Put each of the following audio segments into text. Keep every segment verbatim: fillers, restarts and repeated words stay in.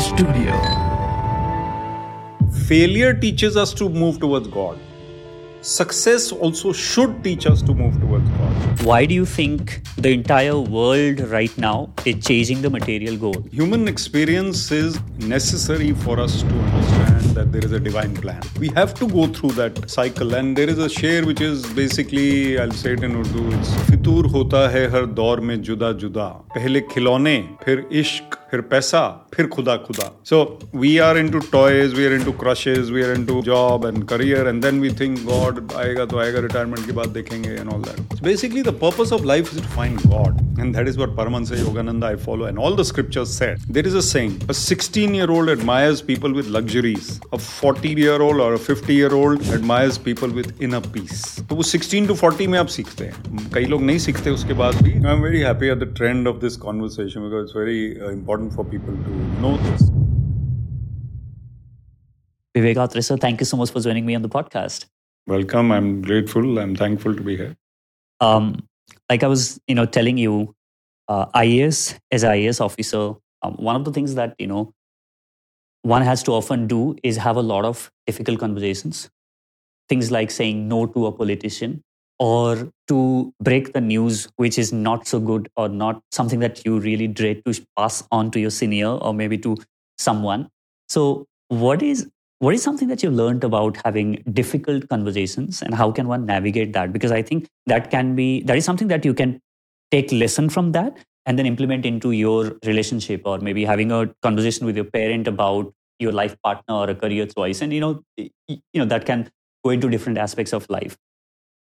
Studio. Failure teaches us to move towards God. Success also should teach us to move towards God. Why do you think the entire world right now is chasing the material goal? Human experience is necessary for us to understand that there is a divine plan. We have to go through that cycle, and there is a sher which is basically, I'll say it in Urdu, it's fitur hota hai har daur mein juda juda. Pehle khilone, phir ishq, phir paisa, phir khuda khuda. So we are into toys, we are into crushes, we are into job and career, and then we think God आएगा तो आएगा, retirement के बाद देखेंगे and all that. So basically the purpose of life is to find God, and that is what Paramahansa Yogananda I follow and all the scriptures said. There is a saying, a sixteen year old admires people with luxuries, a forty year old or a fifty year old admires people with inner peace. तो वो sixteen to forty में आप सीखते हैं, कई लोग नहीं सीखते उसके बाद भी. I'm very happy at the trend of this conversation because it's very uh, important for people to know this. Vivek Atray sir, thank you so much for joining me on the podcast. Welcome. I'm grateful. I'm thankful to be here. Um, like I was, you know, telling you, uh, I A S, as an I A S officer, um, one of the things that, you know, one has to often do is have a lot of difficult conversations. Things like saying no to a politician or to break the news, which is not so good or not something that you really dread to pass on to your senior or maybe to someone. So what is... What is something that you've learned about having difficult conversations, and how can one navigate that? Because I think that can be, that is something that you can take lesson from that and then implement into your relationship, or maybe having a conversation with your parent about your life partner or a career choice. And, you know, you know, that can go into different aspects of life.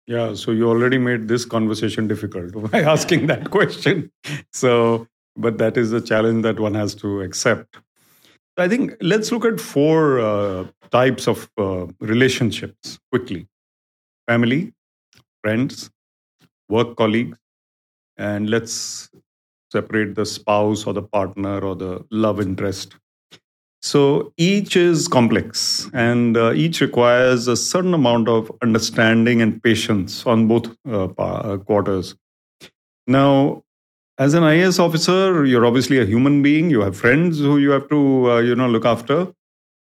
Yeah. So you already made this conversation difficult by asking that question. So, but that is a challenge that one has to accept. I think let's look at four uh, types of uh, relationships quickly. Family, friends, work colleagues, and let's separate the spouse or the partner or the love interest. So each is complex, and uh, each requires a certain amount of understanding and patience on both uh, quarters. Now, as an I A S officer, you're obviously a human being. You have friends who you have to, uh, you know, look after,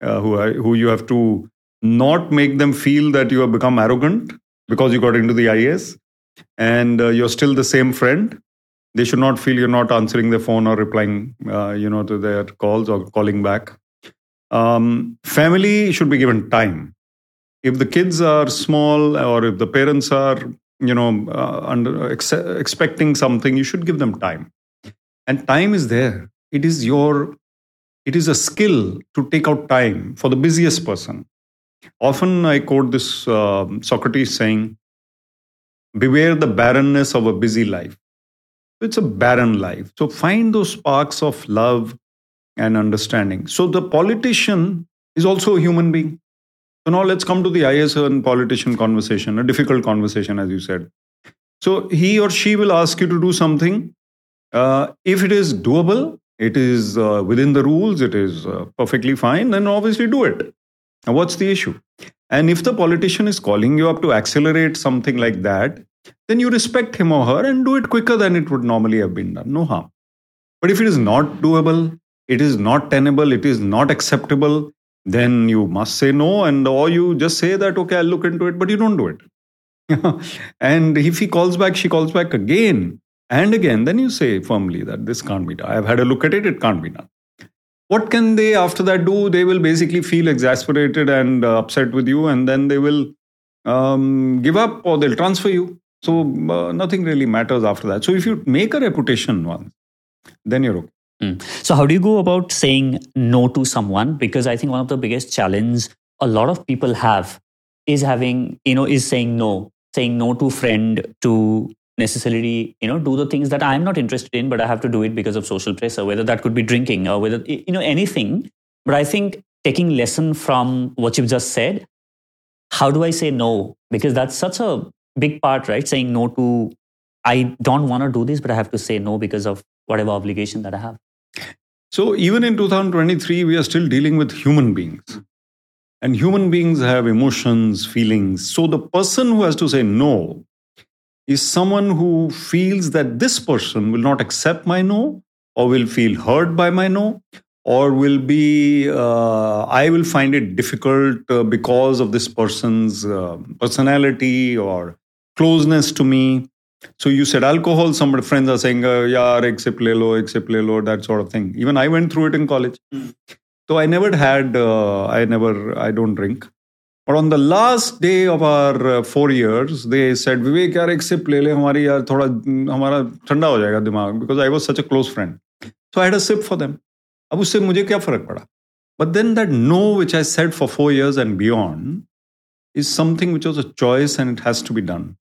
uh, who are, who you have to not make them feel that you have become arrogant because you got into the I A S, and uh, you're still the same friend. They should not feel you're not answering their phone or replying, uh, you know, to their calls or calling back. Um, family should be given time. If the kids are small or if the parents are you know, uh, under, ex- expecting something, you should give them time. And time is there. It is your, it is a skill to take out time for the busiest person. Often I quote this uh, Socrates saying, beware the barrenness of a busy life. It's a barren life. So find those sparks of love and understanding. So the politician is also a human being. So now let's come to the I A S and politician conversation, a difficult conversation, as you said. So he or she will ask you to do something. Uh, if it is doable, it is uh, within the rules, it is uh, perfectly fine, then obviously do it. Now, what's the issue? And if the politician is calling you up to accelerate something like that, then you respect him or her and do it quicker than it would normally have been done. No harm. But if it is not doable, it is not tenable, it is not acceptable, then you must say no, and or you just say that, okay, I'll look into it, but you don't do it. And if he calls back, she calls back again and again, then you say firmly that this can't be done. I've had a look at it, it can't be done. What can they after that do? They will basically feel exasperated and uh, upset with you, and then they will um, give up or they'll transfer you. So uh, nothing really matters after that. So if you make a reputation once, then you're okay. Mm. So how do you go about saying no to someone? Because I think one of the biggest challenge a lot of people have is having, you know, is saying no, saying no to friend, to necessarily, you know, do the things that I'm not interested in, but I have to do it because of social pressure, whether that could be drinking or whether, you know, anything. But I think taking lesson from what you've just said, how do I say no? Because that's such a big part, right? Saying no to, I don't want to do this, but I have to say no because of whatever obligation that I have. So even in two thousand twenty-three, we are still dealing with human beings. And human beings have emotions, feelings. So the person who has to say no is someone who feels that this person will not accept my no, or will feel hurt by my no, or will be, uh, I will find it difficult uh, because of this person's uh, personality or closeness to me. So you said alcohol, some friends are saying, uh, yaar, ek sip le lo, ek sip le lo, that sort of thing. Even I went through it in college. Mm. So I never had, uh, I never, I don't drink. But on the last day of our uh, four years, they said, Vivek, yaar, ek sip le le, humari yaar, thoda, humara thanda ho jayega dimag, because I was such a close friend. So I had a sip for them. अब उससे मुझे क्या फर्क पड़ा? But then that no, which I said for four years and beyond, is something which was a choice and it has to be done.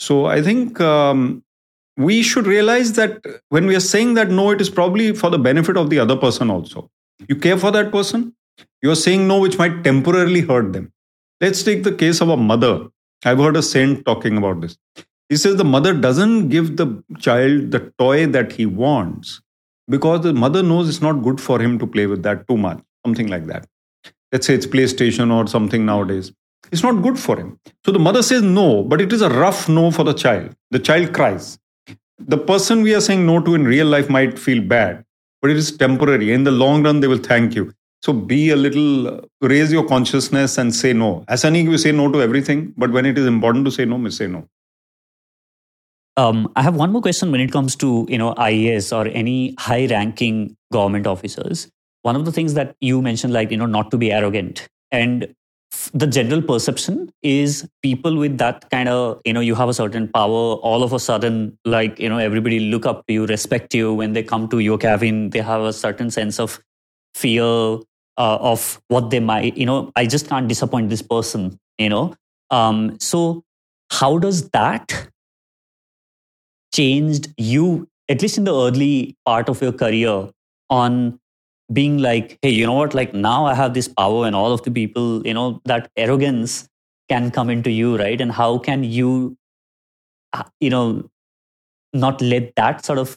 So I think um, we should realize that when we are saying that no, it is probably for the benefit of the other person also. You care for that person, you are saying no, which might temporarily hurt them. Let's take the case of a mother. I've heard a saint talking about this. He says the mother doesn't give the child the toy that he wants, because the mother knows it's not good for him to play with that too much, something like that. Let's say it's PlayStation or something nowadays. It's not good for him. So the mother says no, but it is a rough no for the child. The child cries. The person we are saying no to in real life might feel bad, but it is temporary. In the long run, they will thank you. So be a little, raise your consciousness and say no. As an ego, you say no to everything, but when it is important to say no, we say no. Um, I have one more question when it comes to, you know, I A S or any high-ranking government officers. One of the things that you mentioned, like, you know, not to be arrogant. And the general perception is people with that kind of, you know, you have a certain power, all of a sudden, like, you know, everybody look up to you, respect you. When they come to your cabin, they have a certain sense of fear uh, of what they might, you know, I just can't disappoint this person, you know. Um, so how does that changed you, at least in the early part of your career, on being like, hey, you know what, like now I have this power and all of the people, you know, that arrogance can come into you, right? And how can you, you know, not let that sort of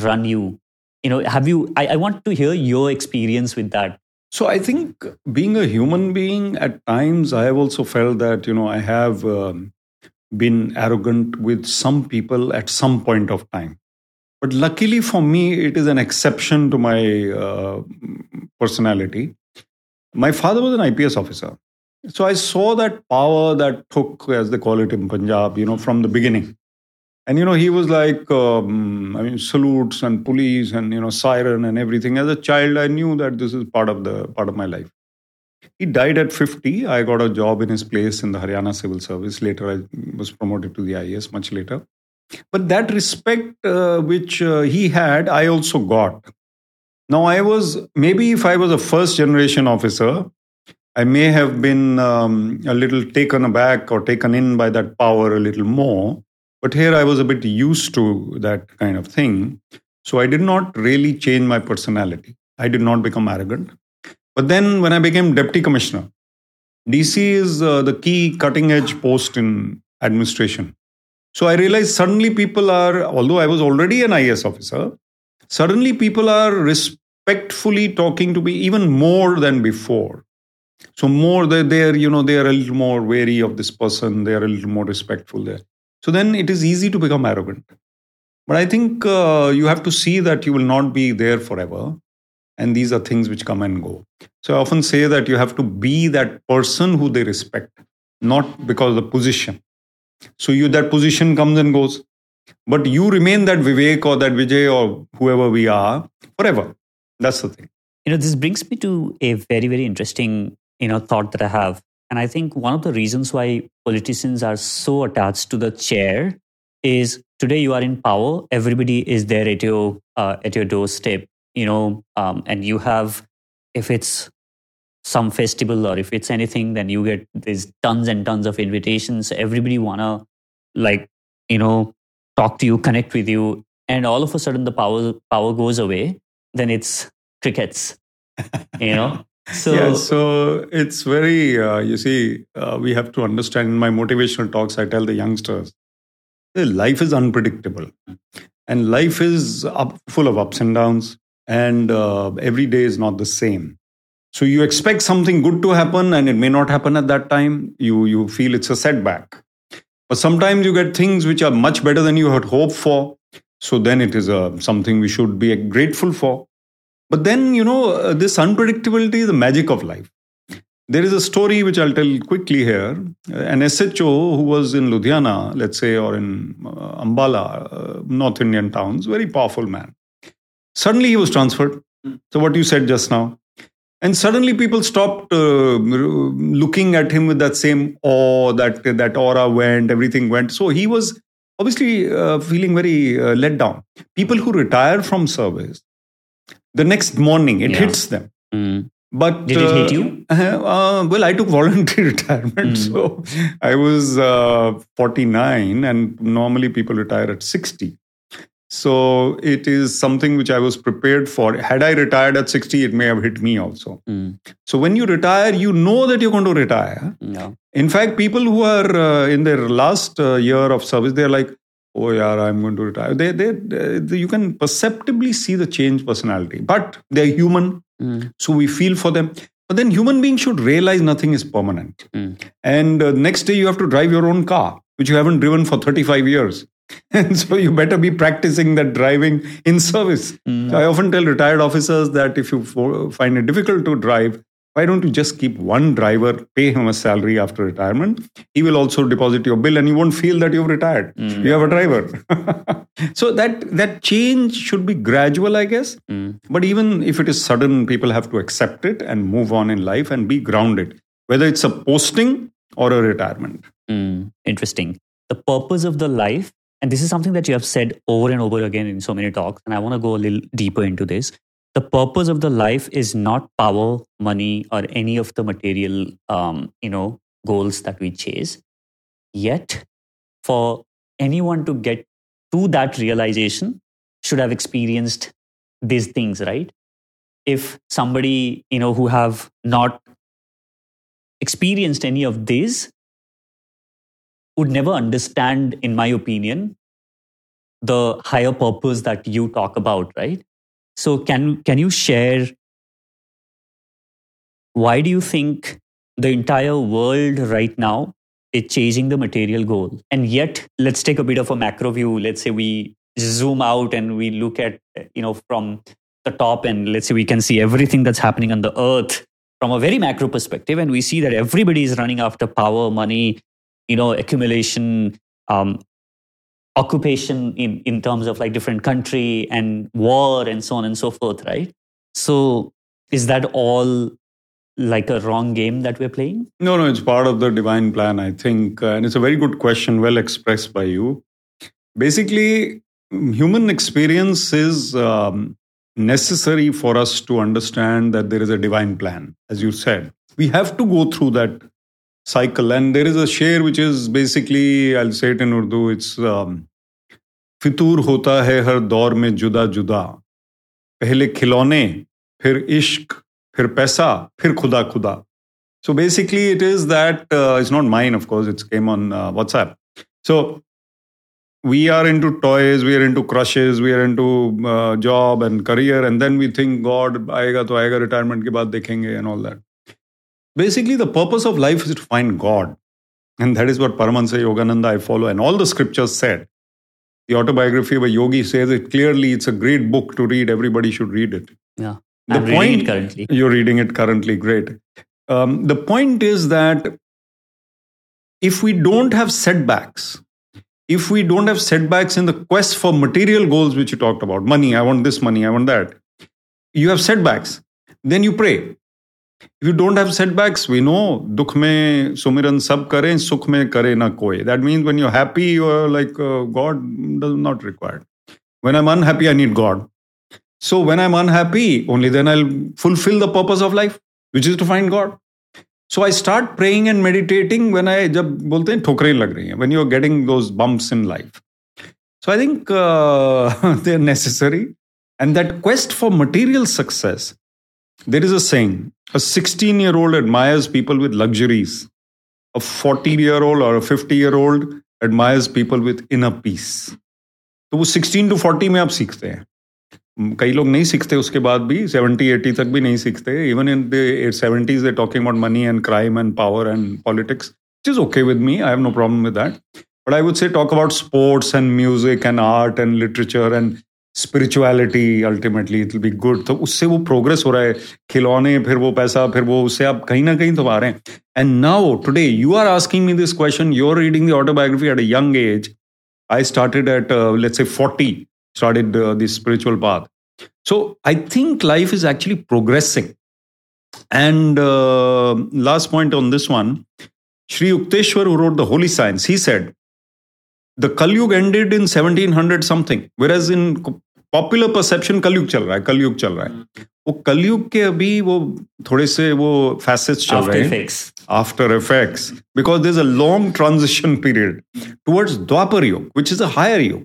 run you? You know, have you, I, I want to hear your experience with that. So I think being a human being, at times I have also felt that, you know, I have um, been arrogant with some people at some point of time. But luckily for me, it is an exception to my uh, personality. My father was an I P S officer. So I saw that power that took, as they call it in Punjab, you know, from the beginning. And, you know, he was like, um, I mean, salutes and police and, you know, siren and everything. As a child, I knew that this is part of the part of my life. He died at fifty. I got a job in his place in the Haryana Civil Service. Later, I was promoted to the I A S much later. But that respect uh, which uh, he had, I also got. Now, I was, maybe if I was a first generation officer, I may have been um, a little taken aback or taken in by that power a little more. But here I was a bit used to that kind of thing. So I did not really change my personality. I did not become arrogant. But then when I became deputy commissioner, D C is uh, the key cutting edge post in administration. So I realized suddenly people are, although I was already an I A S officer, suddenly people are respectfully talking to me even more than before. So more they're, they're you know, they are a little more wary of this person. They are a little more respectful there. So then it is easy to become arrogant. But I think uh, you have to see that you will not be there forever. And these are things which come and go. So I often say that you have to be that person who they respect, not because of the position. So you, that position comes and goes. But you remain that Vivek or that Vijay or whoever we are forever. That's the thing. You know, this brings me to a very, very interesting, you know, thought that I have. And I think one of the reasons why politicians are so attached to the chair is today you are in power. Everybody is there at your, uh, at your doorstep. You know, um, and you have, if it's some festival or if it's anything, then you get these tons and tons of invitations. Everybody want to, like, you know, talk to you, connect with you. And all of a sudden the power power goes away. Then it's crickets, you know. So, yeah, so it's very, uh, you see, uh, we have to understand. In my motivational talks, I tell the youngsters, life is unpredictable. And life is up, full of ups and downs. And uh, every day is not the same. So you expect something good to happen and it may not happen at that time. You, you feel it's a setback. But sometimes you get things which are much better than you had hoped for. So then it is a, something we should be grateful for. But then, you know, this unpredictability is the magic of life. There is a story which I'll tell quickly here. An S H O who was in Ludhiana, let's say, or in uh, Ambala, uh, North Indian towns, very powerful man. Suddenly he was transferred. So what you said just now. And suddenly people stopped uh, looking at him with that same awe, that, that aura went, everything went. So he was obviously uh, feeling very uh, let down. People who retire from service, the next morning it yeah. hits them. Mm. But did it uh, hit you? Uh, uh, well, I took voluntary retirement. Mm. So I was uh, forty-nine and normally people retire at sixty. So it is something which I was prepared for. Had I retired at sixty, it may have hit me also. Mm. So when you retire, you know that you're going to retire. Yeah. In fact, people who are uh, in their last uh, year of service, they're like, oh, yeah, I'm going to retire. They, they, they, you can perceptibly see the changed personality. But they're human, mm. so we feel for them. But then human beings should realize nothing is permanent. Mm. And uh, next day you have to drive your own car, which you haven't driven for thirty-five years. And so you better be practicing that driving in service. Mm. So I often tell retired officers that if you find it difficult to drive, why don't you just keep one driver, pay him a salary after retirement? He will also deposit your bill and you won't feel that you've retired. Mm. You have a driver. So that, that change should be gradual, I guess. Mm. But even if it is sudden, people have to accept it and move on in life and be grounded, whether it's a posting or a retirement. Mm. Interesting. The purpose of the life. And this is something that you have said over and over again in so many talks. And I want to go a little deeper into this. The purpose of the life is not power, money, or any of the material, um, you know, goals that we chase. Yet, for anyone to get to that realization, should have experienced these things, right? If somebody, you know, who have not experienced any of these, would never understand, in my opinion, the higher purpose that you talk about, right? So can can you share, why do you think the entire world right now is chasing the material goal? And yet, let's take a bit of a macro view. Let's say we zoom out and we look at, you know, from the top, and let's say we can see everything that's happening on the earth from a very macro perspective. And we see that everybody is running after power, money, you know, accumulation, um, occupation in, in terms of like different country and war and so on and so forth, right? So is that all like a wrong game that we're playing? No, no, it's part of the divine plan, I think. Uh, and it's a very good question, well expressed by you. Basically, human experience is um, necessary for us to understand that there is a divine plan, as you said. We have to go through that cycle. And there is a share which is basically, I'll say it in Urdu, it's um, Fitur hota hai har daur mein juda juda. Pehle khilone, phir ishq, phir paisa, phir khuda khuda. So basically it is that, uh, it's not mine, of course, it came on uh, WhatsApp. So we are into toys, we are into crushes, we are into uh, job and career. And then we think, God, aayega to aayega, retirement ke baad dekhenge and all that. Basically, the purpose of life is to find God. And that is what Paramahansa Yogananda I follow. And all the scriptures said, the Autobiography of a Yogi says it clearly. It's a great book to read. Everybody should read it. Yeah, the I'm point, reading it currently. You're reading it currently. Great. Um, the point is that if we don't have setbacks, if we don't have setbacks in the quest for material goals, which you talked about, money, I want this money, I want that. You have setbacks. Then you pray. If you don't have setbacks, we know, dukh mein sumiran sab kare, sukh mein kare na koi. That means when you're happy, you're like, uh, God does not required. When I'm unhappy, I need God. So when I'm unhappy, only then I'll fulfill the purpose of life, which is to find God. So I start praying and meditating when I, jab bolte hain, thokrein lag rahi hain, when you're getting those bumps in life. So I think uh, they're necessary. And that quest for material success, there is a saying, a sixteen-year-old admires people with luxuries. A forty-year-old or a fifty-year-old admires people with inner peace. So, वो sixteen to forty में आप सीखते हैं. कई लोग नहीं सीखते उसके बाद भी, seventy, eighty तक भी नहीं सीखते. Even in the seventies, they're talking about money and crime and power and politics, which is okay with me. I have no problem with that. But I would say talk about sports and music and art and literature and spirituality, ultimately it will be good. तो उससे वो progress हो रहा है, खिलौने, फिर वो पैसा, फिर वो उससे आप कहीं ना कहीं तो आ रहे हैं। And now today you are asking me this question, you are reading the autobiography at a young age. I started at, uh, let's say, forty, started uh, this spiritual path. So I think life is actually progressing. And uh, last point on this one, Sri Yukteswar, who wrote The Holy Science, he said, the Kali Yuga ended in seventeen hundred something, whereas in popular perception, Kali Yuga chal raha hai, Kali Yuga chal raha hai. वो कलयुग के अभी वो थोड़े से वो facets चल रहे हैं, after effects, because there is a long transition period towards द्वापर युग, व्हिच इज अ हायर युग।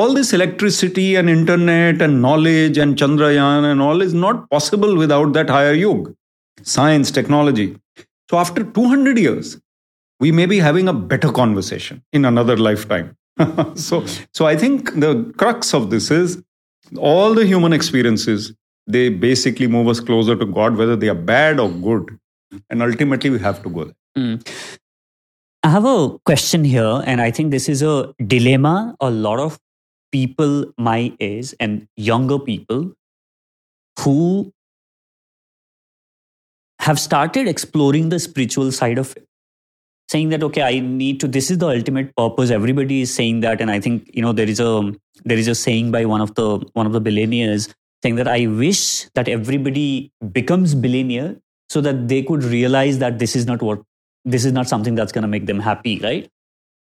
All this electricity and internet and knowledge and Chandrayaan and all is not possible without that higher युग, science, technology. So after two hundred years we may be having a better conversation in another life time. So so I think the crux of this is all the human experiences, they basically move us closer to God, whether they are bad or good. And ultimately, we have to go there. Mm. I have a question here, and I think this is a dilemma a lot of people my age and younger people who have started exploring the spiritual side of it, saying that, okay, I need to, this is the ultimate purpose. Everybody is saying that. And I think, you know, there is a, there is a saying by one of the, one of the billionaires, saying that I wish that everybody becomes billionaire so that they could realize that this is not what, this is not something that's going to make them happy, right?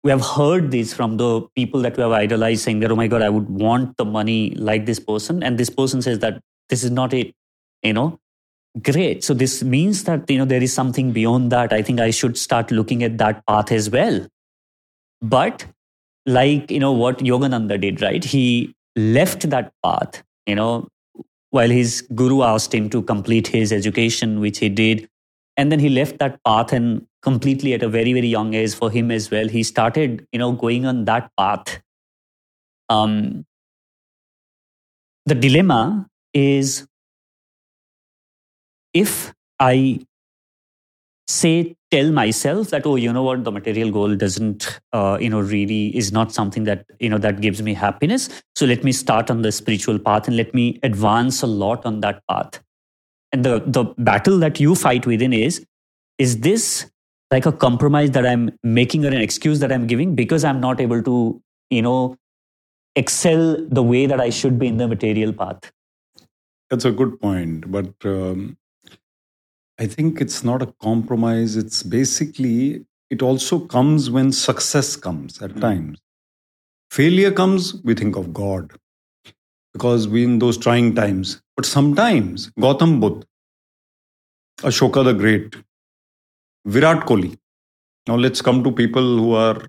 We have heard this from the people that we have idolized, saying that, oh my God, I would want the money like this person. And this person says that this is not it, you know, great. So this means that, you know, there is something beyond that. I think I should start looking at that path as well. But like, you know, what Yogananda did, right? He left that path, you know, while his guru asked him to complete his education, which he did. And then he left that path, and completely at a very, very young age for him as well, he started, you know, going on that path. Um, the dilemma is, if I say, tell myself that, oh, you know what, the material goal doesn't, uh, you know, really is not something that, you know, that gives me happiness. So let me start on the spiritual path and let me advance a lot on that path. And the, the battle that you fight within is, is this like a compromise that I'm making or an excuse that I'm giving because I'm not able to, you know, excel the way that I should be in the material path? That's a good point. But, um... I think it's not a compromise. It's basically, it also comes when success comes at mm. times. Failure comes, we think of God, because we're in those trying times. But sometimes, Gautam Buddha, Ashoka the Great, Virat Kohli. Now let's come to people who are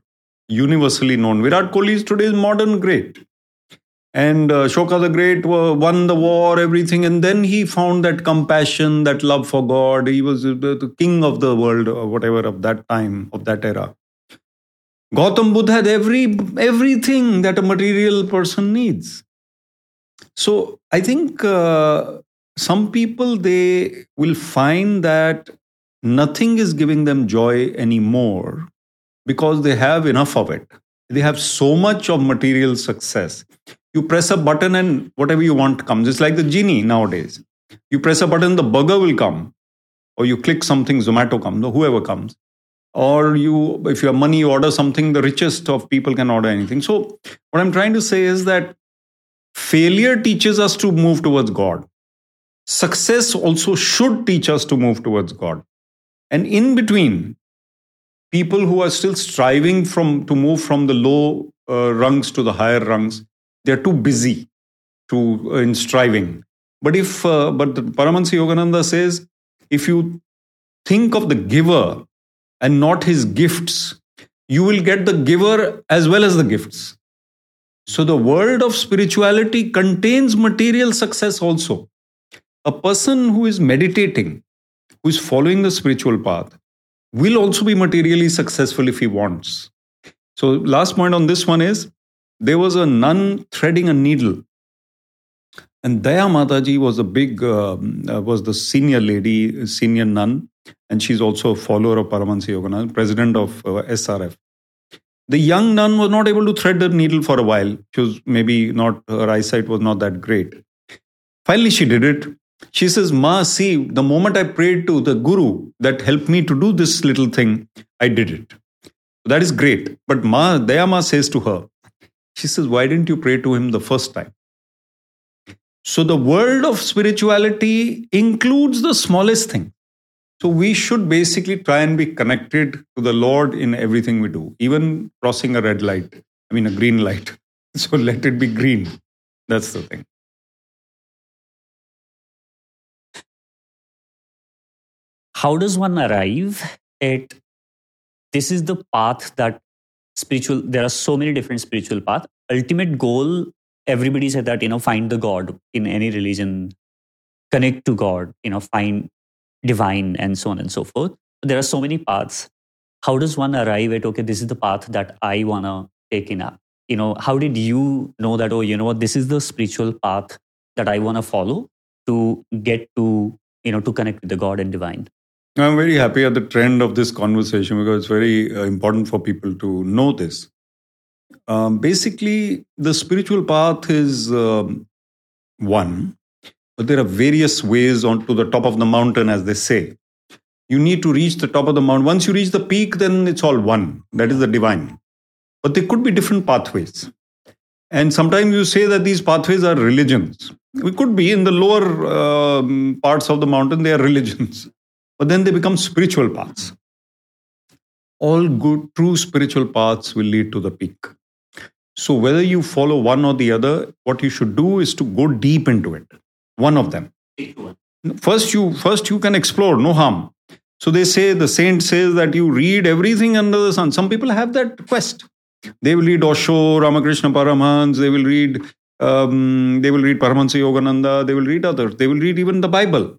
universally known. Virat Kohli is today's modern great. And Ashoka the Great won the war, everything. And then he found that compassion, that love for God. He was the king of the world or whatever of that time, of that era. Gautam Buddha had every, everything that a material person needs. So I think uh, some people, they will find that nothing is giving them joy anymore because they have enough of it. They have so much of material success. You press a button and whatever you want comes. It's like the genie nowadays. You press a button, the burger will come. Or you click something, Zomato comes, or whoever comes. Or you, if you have money, you order something, the richest of people can order anything. So what I'm trying to say is that failure teaches us to move towards God. Success also should teach us to move towards God. And in between, people who are still striving from to move from the low uh, rungs to the higher rungs, they're too busy to uh, in striving. But if uh, but Paramahansa Yogananda says, if you think of the giver and not his gifts, you will get the giver as well as the gifts. So the world of spirituality contains material success also. A person who is meditating, who is following the spiritual path, will also be materially successful if he wants. So last point on this one is, there was a nun threading a needle. And Daya Mataji was a big, uh, was the senior lady, senior nun. And she's also a follower of Paramahansa Yogananda, president of uh, S R F. The young nun was not able to thread her needle for a while. She was maybe not, her eyesight was not that great. Finally, she did it. She says, Ma, see, the moment I prayed to the Guru that helped me to do this little thing, I did it. That is great. But Ma, Daya Ma says to her, she says, why didn't you pray to him the first time? So the world of spirituality includes the smallest thing. So we should basically try and be connected to the Lord in everything we do, even crossing a red light, I mean a green light. So let it be green. That's the thing. How does one arrive at this is the path that spiritual, there are so many different spiritual paths. Ultimate goal, everybody said that, you know, find the God in any religion, connect to God, you know, find divine and so on and so forth. There are so many paths. How does one arrive at, okay, this is the path that I want to take in up? You know, how did you know that, oh, you know what, this is the spiritual path that I want to follow to get to, you know, to connect with the God and divine? I'm very happy at the trend of this conversation because it's very important for people to know this. Um, basically, the spiritual path is um, one. But there are various ways onto the top of the mountain, as they say. You need to reach the top of the mountain. Once you reach the peak, then it's all one. That is the divine. But there could be different pathways. And sometimes you say that these pathways are religions. We could be in the lower um, parts of the mountain, they are religions. But then they become spiritual paths. All good, true spiritual paths will lead to the peak. So whether you follow one or the other, what you should do is to go deep into it. One of them. First you, first you can explore, no harm. So they say, the saint says that you read everything under the sun. Some people have that quest. They will read Osho, Ramakrishna Paramhans. They will read, um, they will read Paramahansa Yogananda. They will read others. They will read even the Bible.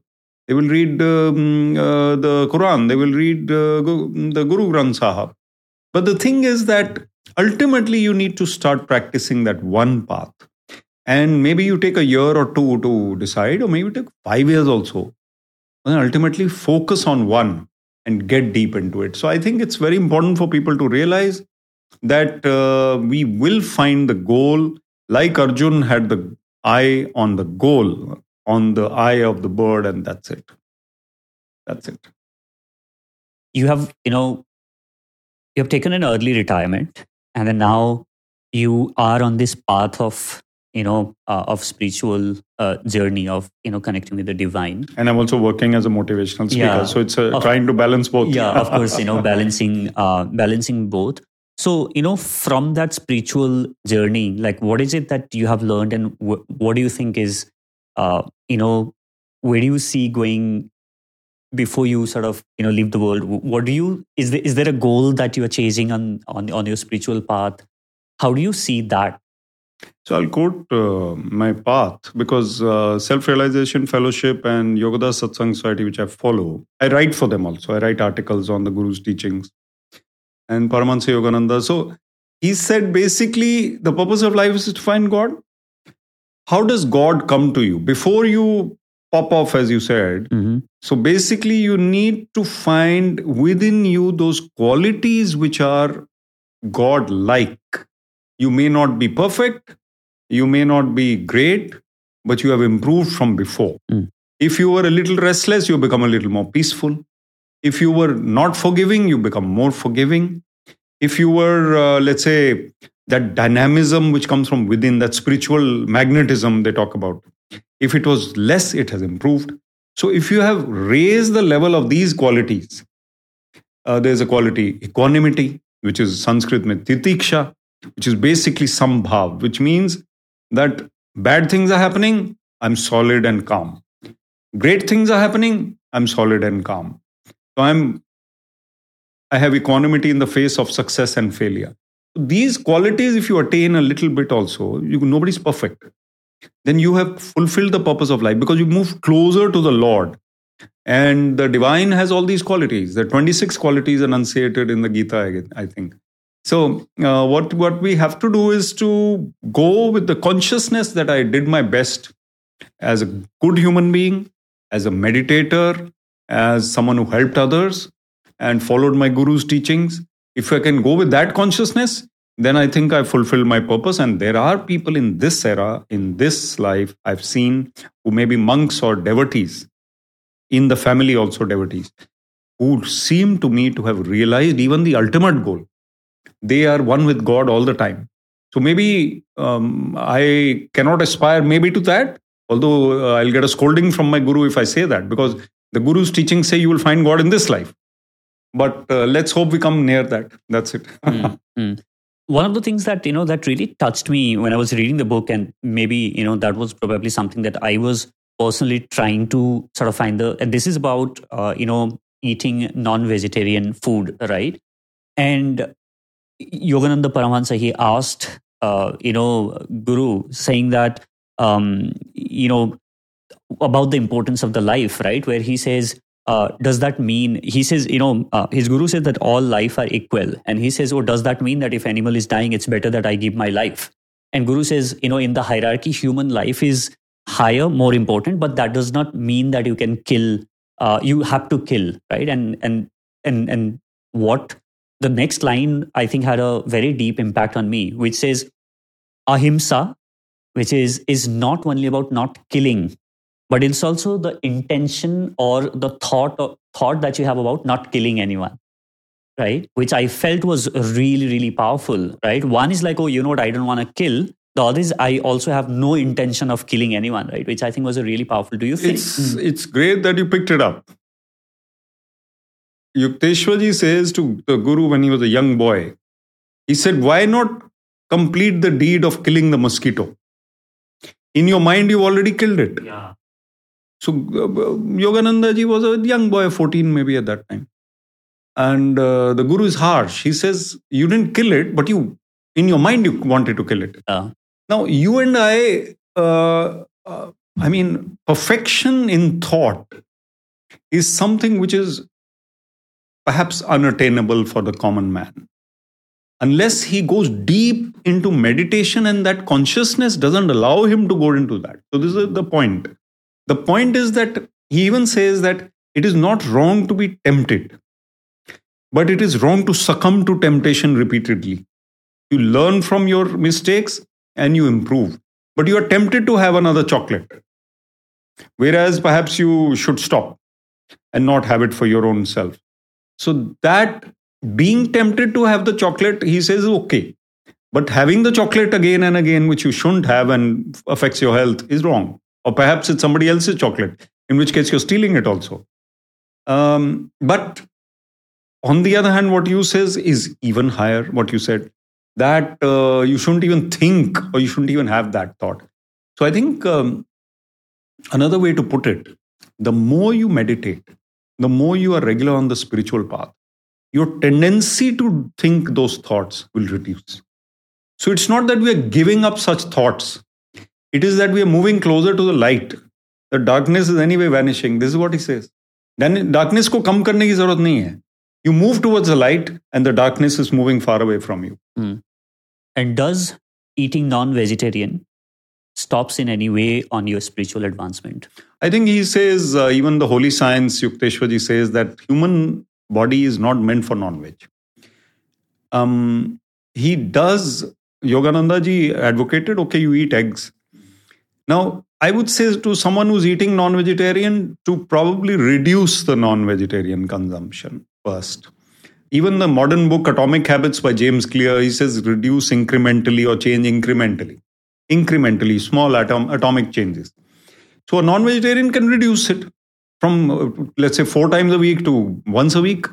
They will read um, uh, the Quran. They will read uh, the Guru Granth Sahib. But the thing is that ultimately you need to start practicing that one path. And maybe you take a year or two to decide, or maybe take five years also. And ultimately focus on one and get deep into it. So I think it's very important for people to realize that uh, we will find the goal. Like Arjun had the eye on the goal, on the eye of the bird, and that's it. That's it. You have, you know, you have taken an early retirement, and then now you are on this path of you know, uh, of spiritual uh, journey of, you know, connecting with the divine. And I'm also working as a motivational speaker. Yeah, so it's uh, of, trying to balance both. Yeah, of course, you know, balancing, uh, balancing both. So, you know, from that spiritual journey, like what is it that you have learned and wh- what do you think is, uh, you know, where do you see going before you sort of, you know, leave the world? What do you, is there, is there a goal that you are chasing on, on, on your spiritual path? How do you see that? So I'll quote uh, my path because uh, Self-Realization Fellowship and Yogoda Satsang Society, which I follow, I write for them also. I write articles on the Guru's teachings and Paramahansa Yogananda. So he said basically the purpose of life is to find God. How does God come to you? Before you pop off, as you said. Mm-hmm. So basically you need to find within you those qualities which are God-like. You may not be perfect, you may not be great, but you have improved from before. Mm. If you were a little restless, you become a little more peaceful. If you were not forgiving, you become more forgiving. If you were, uh, let's say, that dynamism which comes from within, that spiritual magnetism they talk about. If it was less, it has improved. So if you have raised the level of these qualities, uh, there's a quality, equanimity, which is Sanskrit mein titiksha, which is basically sambhav, which means that bad things are happening, I'm solid and calm. Great things are happening, I'm solid and calm. So I'm, I have equanimity in the face of success and failure. These qualities, if you attain a little bit also, you, nobody's perfect. Then you have fulfilled the purpose of life because you move closer to the Lord. And the divine has all these qualities. There are twenty-six qualities enunciated in the Gita, I think. So uh, what, what we have to do is to go with the consciousness that I did my best as a good human being, as a meditator, as someone who helped others and followed my guru's teachings. If I can go with that consciousness, then I think I fulfilled my purpose. And there are people in this era, in this life, I've seen who may be monks or devotees, in the family also devotees, who seem to me to have realized even the ultimate goal. They are one with God all the time. So maybe um, I cannot aspire maybe to that, although uh, I'll get a scolding from my guru if I say that, because the guru's teachings say you will find God in this life. But uh, let's hope we come near that. That's it. mm-hmm. One of the things that, you know, that really touched me when I was reading the book, and maybe, you know, that was probably something that I was personally trying to sort of find the, and this is about, uh, you know, eating non-vegetarian food, right? And Yogananda Paramahansa, he asked, uh, you know, Guru, saying that, um, you know, about the importance of the life, right? Where he says, Uh, does that mean, he says, you know, uh, his guru says that all life are equal. And he says, oh, does that mean that if animal is dying, it's better that I give my life? And Guru says, you know, in the hierarchy, human life is higher, more important, but that does not mean that you can kill, uh, you have to kill, right? And, and, and, and what the next line, I think, had a very deep impact on me, which says, ahimsa, which is, is not only about not killing, but it's also the intention or the thought or thought that you have about not killing anyone, right? Which I felt was really, really powerful, right? One is like, oh, you know what? I don't want to kill. The other is I also have no intention of killing anyone, right? Which I think was a really powerful. Do you think? It's, it's great that you picked it up. Yukteswarji says to the Guru when he was a young boy, he said, why not complete the deed of killing the mosquito? In your mind, you already killed it. Yeah. So, uh, Yogananda ji was a young boy, fourteen maybe at that time. And uh, the Guru is harsh. He says, you didn't kill it, but you, in your mind, you wanted to kill it. Uh-huh. Now, you and I, uh, uh, I mean, perfection in thought is something which is perhaps unattainable for the common man. Unless he goes deep into meditation, and that consciousness doesn't allow him to go into that. So this is the point. The point is that he even says that it is not wrong to be tempted, but it is wrong to succumb to temptation repeatedly. You learn from your mistakes and you improve, but you are tempted to have another chocolate. Whereas perhaps you should stop and not have it for your own self. So that being tempted to have the chocolate, he says, okay. But having the chocolate again and again, which you shouldn't have and affects your health, is wrong. Or perhaps it's somebody else's chocolate, in which case you're stealing it also. Um, but on the other hand, what you says is even higher, what you said, that uh, you shouldn't even think, or you shouldn't even have that thought. So I think um, another way to put it, the more you meditate, the more you are regular on the spiritual path, your tendency to think those thoughts will reduce. So it's not that we are giving up such thoughts. It is that we are moving closer to the light. The darkness is anyway vanishing. This is what he says. Then darkness ko kam karne ki zarurat nahi hai. You move towards the light and the darkness is moving far away from you. Mm. And does eating non-vegetarian stops in any way on your spiritual advancement? I think he says, uh, even the Holy Science, Yukteswarji says that human body is not meant for non-veg. Um, he does, Yogananda ji advocated, okay, you eat eggs. Now, I would say to someone who's eating non-vegetarian to probably reduce the non-vegetarian consumption first. Even the modern book, Atomic Habits by James Clear, he says reduce incrementally or change incrementally. Incrementally, small atom, atomic changes. So a non-vegetarian can reduce it from, let's say, four times a week to once a week.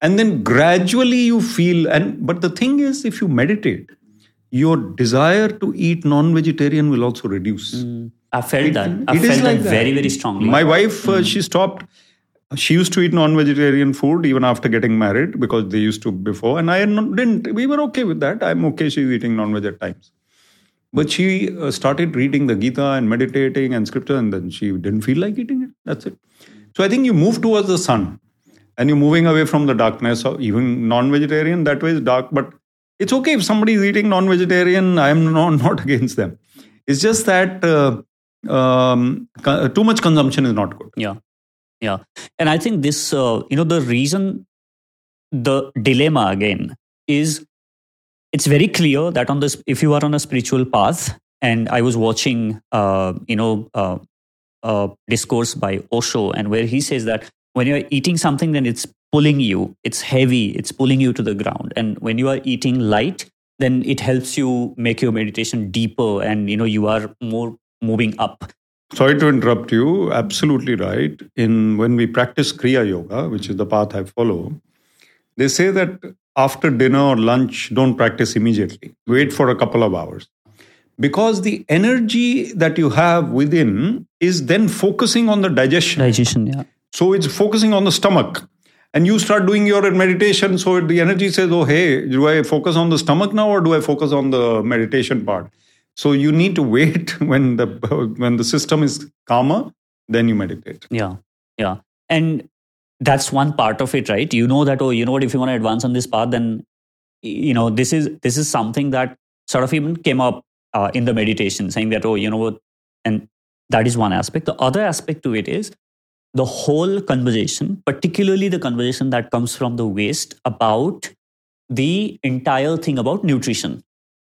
And then gradually you feel, and but the thing is, if you meditate, your desire to eat non-vegetarian will also reduce. Mm. I felt it, that. I felt like that very, very strongly. My wife, mm. uh, she stopped. She used to eat non-vegetarian food even after getting married, because they used to before. And I didn't. We were okay with that. I'm okay. She's eating non-veg at times. But she started reading the Gita and meditating and scripture, and then she didn't feel like eating it. That's it. So I think you move towards the sun and you're moving away from the darkness, or even non-vegetarian, that way is dark. But it's okay if somebody is eating non-vegetarian, I'm not, not against them. It's just that uh, um, too much consumption is not good. Yeah. Yeah. And I think this, uh, you know, the reason the dilemma again is it's very clear that on this, if you are on a spiritual path, and I was watching, uh, you know, uh, uh, discourse by Osho, and where he says that when you're eating something, then it's pulling you, it's heavy, it's pulling you to the ground. And when you are eating light, then it helps you make your meditation deeper and, you know, you are more moving up. Sorry to interrupt you. Absolutely right. In when we practice Kriya Yoga, which is the path I follow, they say that after dinner or lunch, don't practice immediately. Wait for a couple of hours. Because the energy that you have within is then focusing on the digestion. Digestion, yeah. So it's focusing on the stomach. And you start doing your meditation, so the energy says, oh, hey, do I focus on the stomach now or do I focus on the meditation part? So you need to wait when the when the system is calmer, then you meditate. Yeah, yeah. And that's one part of it, right? You know that, oh, you know what, if you want to advance on this path, then, you know, this is this is something that sort of even came up uh, in the meditation, saying that, oh, you know what, and that is one aspect. The other aspect to it is, the whole conversation, particularly the conversation that comes from the West about the entire thing about nutrition,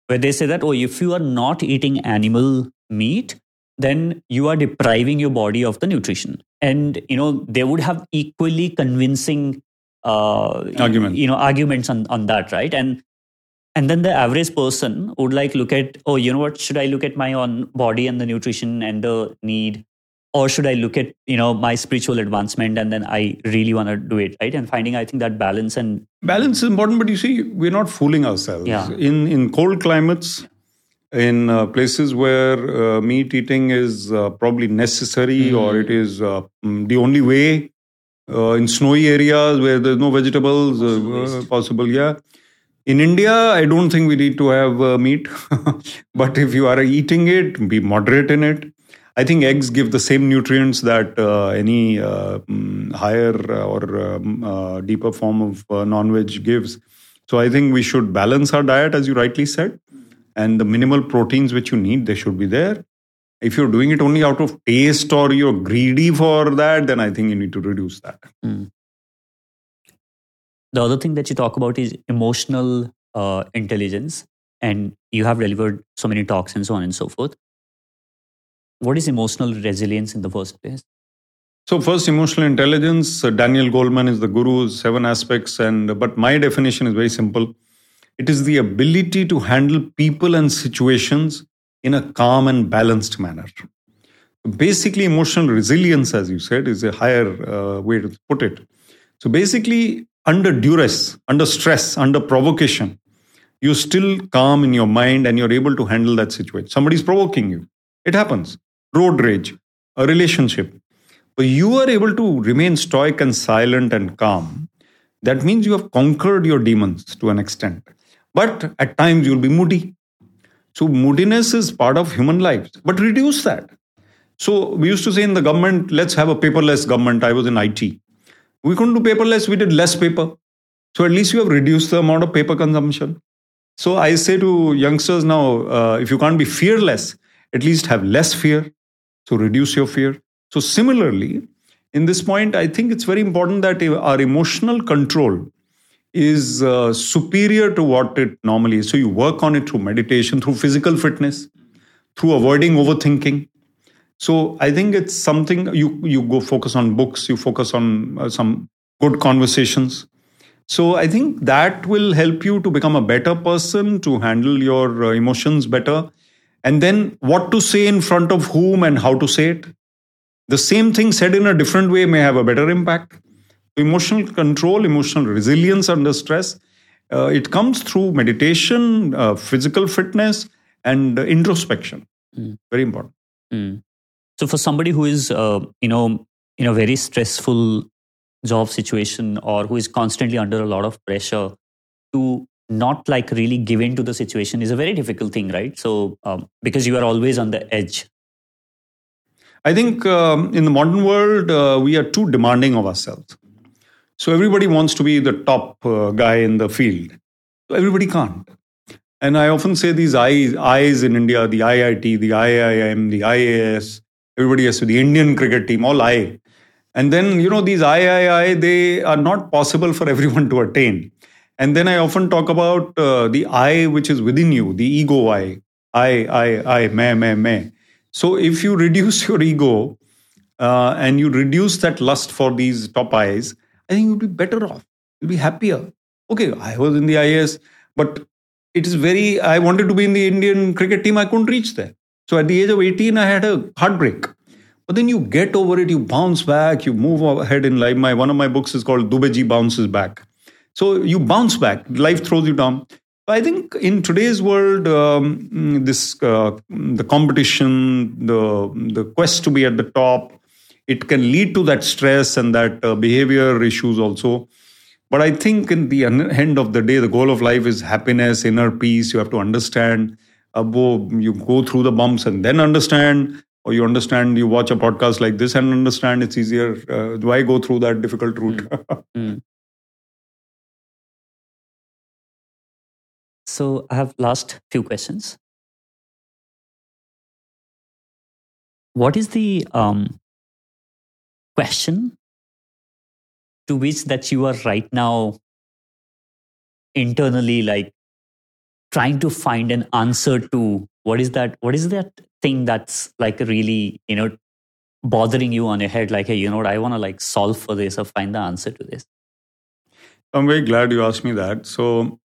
where they say that, oh, if you are not eating animal meat, then you are depriving your body of the nutrition. And, you know, they would have equally convincing, uh, Argument. you know, arguments on, on that, right? And and then the average person would like look at, oh, you know what, should I look at my own body and the nutrition and the need? Or should I look at, you know, my spiritual advancement and then I really want to do it, right? And finding, I think, that balance and... Balance is important, but you see, we're not fooling ourselves. Yeah. In in cold climates, in uh, places where uh, meat eating is uh, probably necessary mm-hmm. or it is uh, the only way, uh, in snowy areas where there's no vegetables, uh, uh, possible, yeah. In India, I don't think we need to have uh, meat. But if you are eating it, be moderate in it. I think eggs give the same nutrients that uh, any uh, higher or um, uh, deeper form of uh, non-veg gives. So I think we should balance our diet, as you rightly said. And the minimal proteins which you need, they should be there. If you're doing it only out of taste or you're greedy for that, then I think you need to reduce that. Mm. The other thing that you talk about is emotional uh, intelligence. And you have delivered so many talks and so on and so forth. What is emotional resilience in the first place? So first, emotional intelligence, uh, Daniel Goldman is the guru's seven aspects. and But my definition is very simple. It is the ability to handle people and situations in a calm and balanced manner. Basically, emotional resilience, as you said, is a higher uh, way to put it. So basically, under duress, under stress, under provocation, you're still calm in your mind and you're able to handle that situation. Somebody's provoking you. It happens. Road rage, a relationship. But you are able to remain stoic and silent and calm. That means you have conquered your demons to an extent. But at times you'll be moody. So moodiness is part of human life. But reduce that. So we used to say in the government, let's have a paperless government. I was in I T. We couldn't do paperless. We did less paper. So at least you have reduced the amount of paper consumption. So I say to youngsters now, uh, if you can't be fearless, at least have less fear, so reduce your fear. So similarly, in this point, I think it's very important that our emotional control is uh, superior to what it normally is. So you work on it through meditation, through physical fitness, through avoiding overthinking. So I think it's something you, you go focus on books, you focus on uh, some good conversations. So I think that will help you to become a better person, to handle your uh, emotions better. And then what to say in front of whom and how to say it. The same thing said in a different way may have a better impact. Emotional control, emotional resilience under stress, uh, it comes through meditation, uh, physical fitness, and uh, introspection. Mm. Very important. Mm. So for somebody who is, uh, you know, in a very stressful job situation or who is constantly under a lot of pressure to not like really give in to the situation is a very difficult thing, right? So, um, because you are always on the edge. I think um, in the modern world, uh, we are too demanding of ourselves. So everybody wants to be the top uh, guy in the field. So everybody can't. And I often say these I's, I's in India, the I I T, the I I M, the I A S, everybody has to, the Indian cricket team, all I. And then, you know, these I I I, they are not possible for everyone to attain. And then I often talk about uh, the I which is within you, the ego I. I, I, I, meh, meh, meh. So if you reduce your ego uh, and you reduce that lust for these top I's, I think you'll be better off. You'll be happier. Okay, I was in the I A S, but it is very, I wanted to be in the Indian cricket team. I couldn't reach there. So at the age of eighteen, I had a heartbreak. But then you get over it, you bounce back, you move ahead in life. My, one of my books is called Dubeji Bounces Back. So you bounce back, life throws you down. I think in today's world, um, this uh, the competition, the the quest to be at the top, it can lead to that stress and that uh, behavior issues also. But I think in the end of the day, the goal of life is happiness, inner peace. You have to understand. Uh, you go through the bumps and then understand. Or you understand, you watch a podcast like this and understand it's easier. Uh, why go through that difficult route? Mm-hmm. So I have last few questions. What is the um, question to which that you are right now internally like trying to find an answer to? What is that? What is that thing that's like really, you know, bothering you on your head? Like, hey, you know what? I want to like solve for this or find the answer to this. I'm very glad you asked me that. So,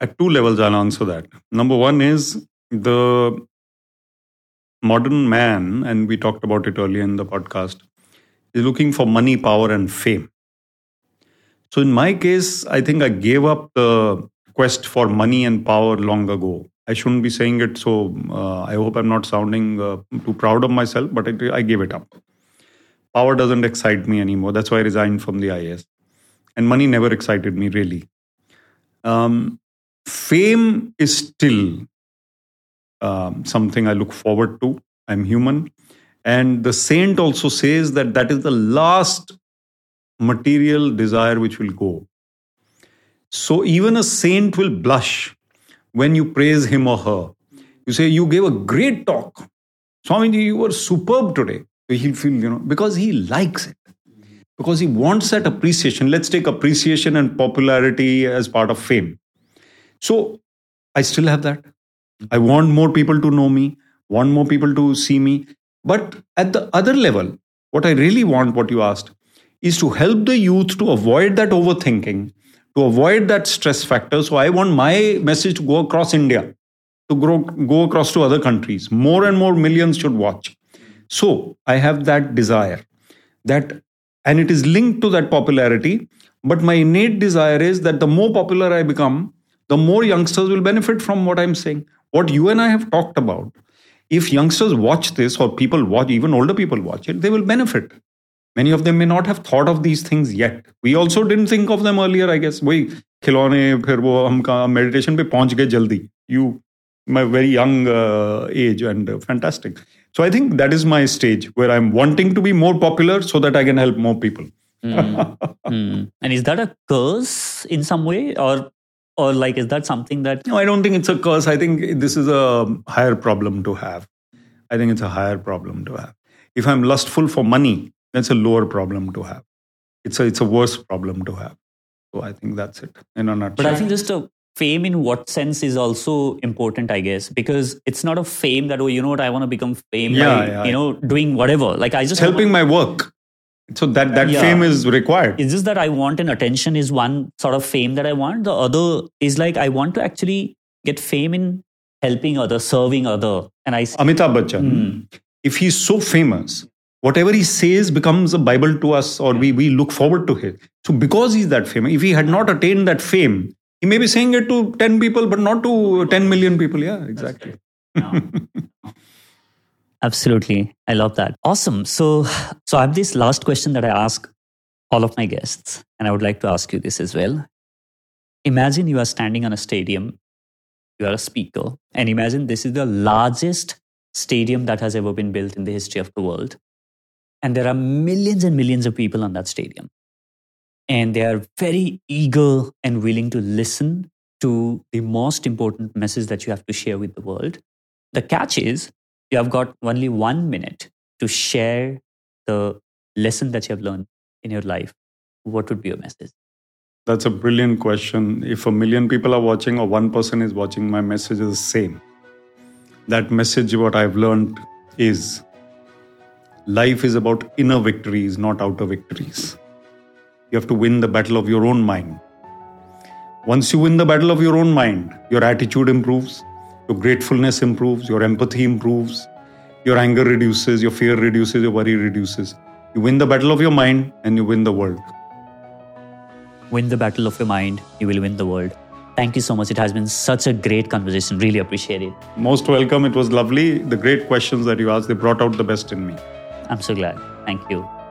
at two levels, I'll answer that. Number one is the modern man, and we talked about it earlier in the podcast, is looking for money, power, and fame. So in my case, I think I gave up the quest for money and power long ago. I shouldn't be saying it, so uh, I hope I'm not sounding uh, too proud of myself, but it, I gave it up. Power doesn't excite me anymore. That's why I resigned from the I A S. And money never excited me, really. Um, Fame is still um, something I look forward to. I'm human. And the saint also says that that is the last material desire which will go. So even a saint will blush when you praise him or her. You say, you gave a great talk. Swamiji, you were superb today. He'll feel, you know, because he likes it. Because he wants that appreciation. Let's take appreciation and popularity as part of fame. So, I still have that. I want more people to know me, want more people to see me. But at the other level, what I really want, what you asked, is to help the youth to avoid that overthinking, to avoid that stress factor. So, I want my message to go across India, to grow, go across to other countries. More and more millions should watch. So, I have that desire. that, And it is linked to that popularity. But my innate desire is that the more popular I become, the more youngsters will benefit from what I'm saying. What you and I have talked about, if youngsters watch this or people watch, even older people watch it, they will benefit. Many of them may not have thought of these things yet. We also didn't think of them earlier, I guess. We khilone, phir wo hum ka meditation pe pahunch gaye jaldi. You, my very young uh, age and uh, fantastic. So I think that is my stage where I'm wanting to be more popular so that I can help more people. mm. Mm. And is that a curse in some way, or? Or like, is that something that... No, I don't think it's a curse. I think this is a higher problem to have. I think it's a higher problem to have. If I'm lustful for money, that's a lower problem to have. It's a, it's a worse problem to have. So I think that's it. In a nutshell. But I think just a fame in what sense is also important, I guess. Because it's not a fame that, oh, you know what, I want to become fame yeah, by, yeah, you know, doing whatever. Like I just... Helping my work. So that, that yeah. fame is required. It's just that I want an attention is one sort of fame that I want. The other is like, I want to actually get fame in helping other, serving other. And I Amitabh Bachchan, mm. if he's so famous, whatever he says becomes a Bible to us, or we, we look forward to it. So because he's that famous, if he had not attained that fame, he may be saying it to ten people, but not to ten million people. Yeah, exactly. Absolutely. I love that. Awesome. So, so I have this last question that I ask all of my guests, and I would like to ask you this as well. Imagine you are standing on a stadium, you are a speaker, and imagine this is the largest stadium that has ever been built in the history of the world. And there are millions and millions of people on that stadium. And they are very eager and willing to listen to the most important message that you have to share with the world. The catch is, you have got only one minute to share the lesson that you have learned in your life, what would be your message? That's a brilliant question. If a million people are watching or one person is watching, my message is the same. That message, what I've learned is life is about inner victories, not outer victories. You have to win the battle of your own mind. Once you win the battle of your own mind, your attitude improves, your gratefulness improves, your empathy improves, your anger reduces, your fear reduces, your worry reduces. You win the battle of your mind and you win the world. Win the battle of your mind, you will win the world. Thank you so much. It has been such a great conversation. Really appreciate it. Most welcome. It was lovely. The great questions that you asked, they brought out the best in me. I'm so glad. Thank you.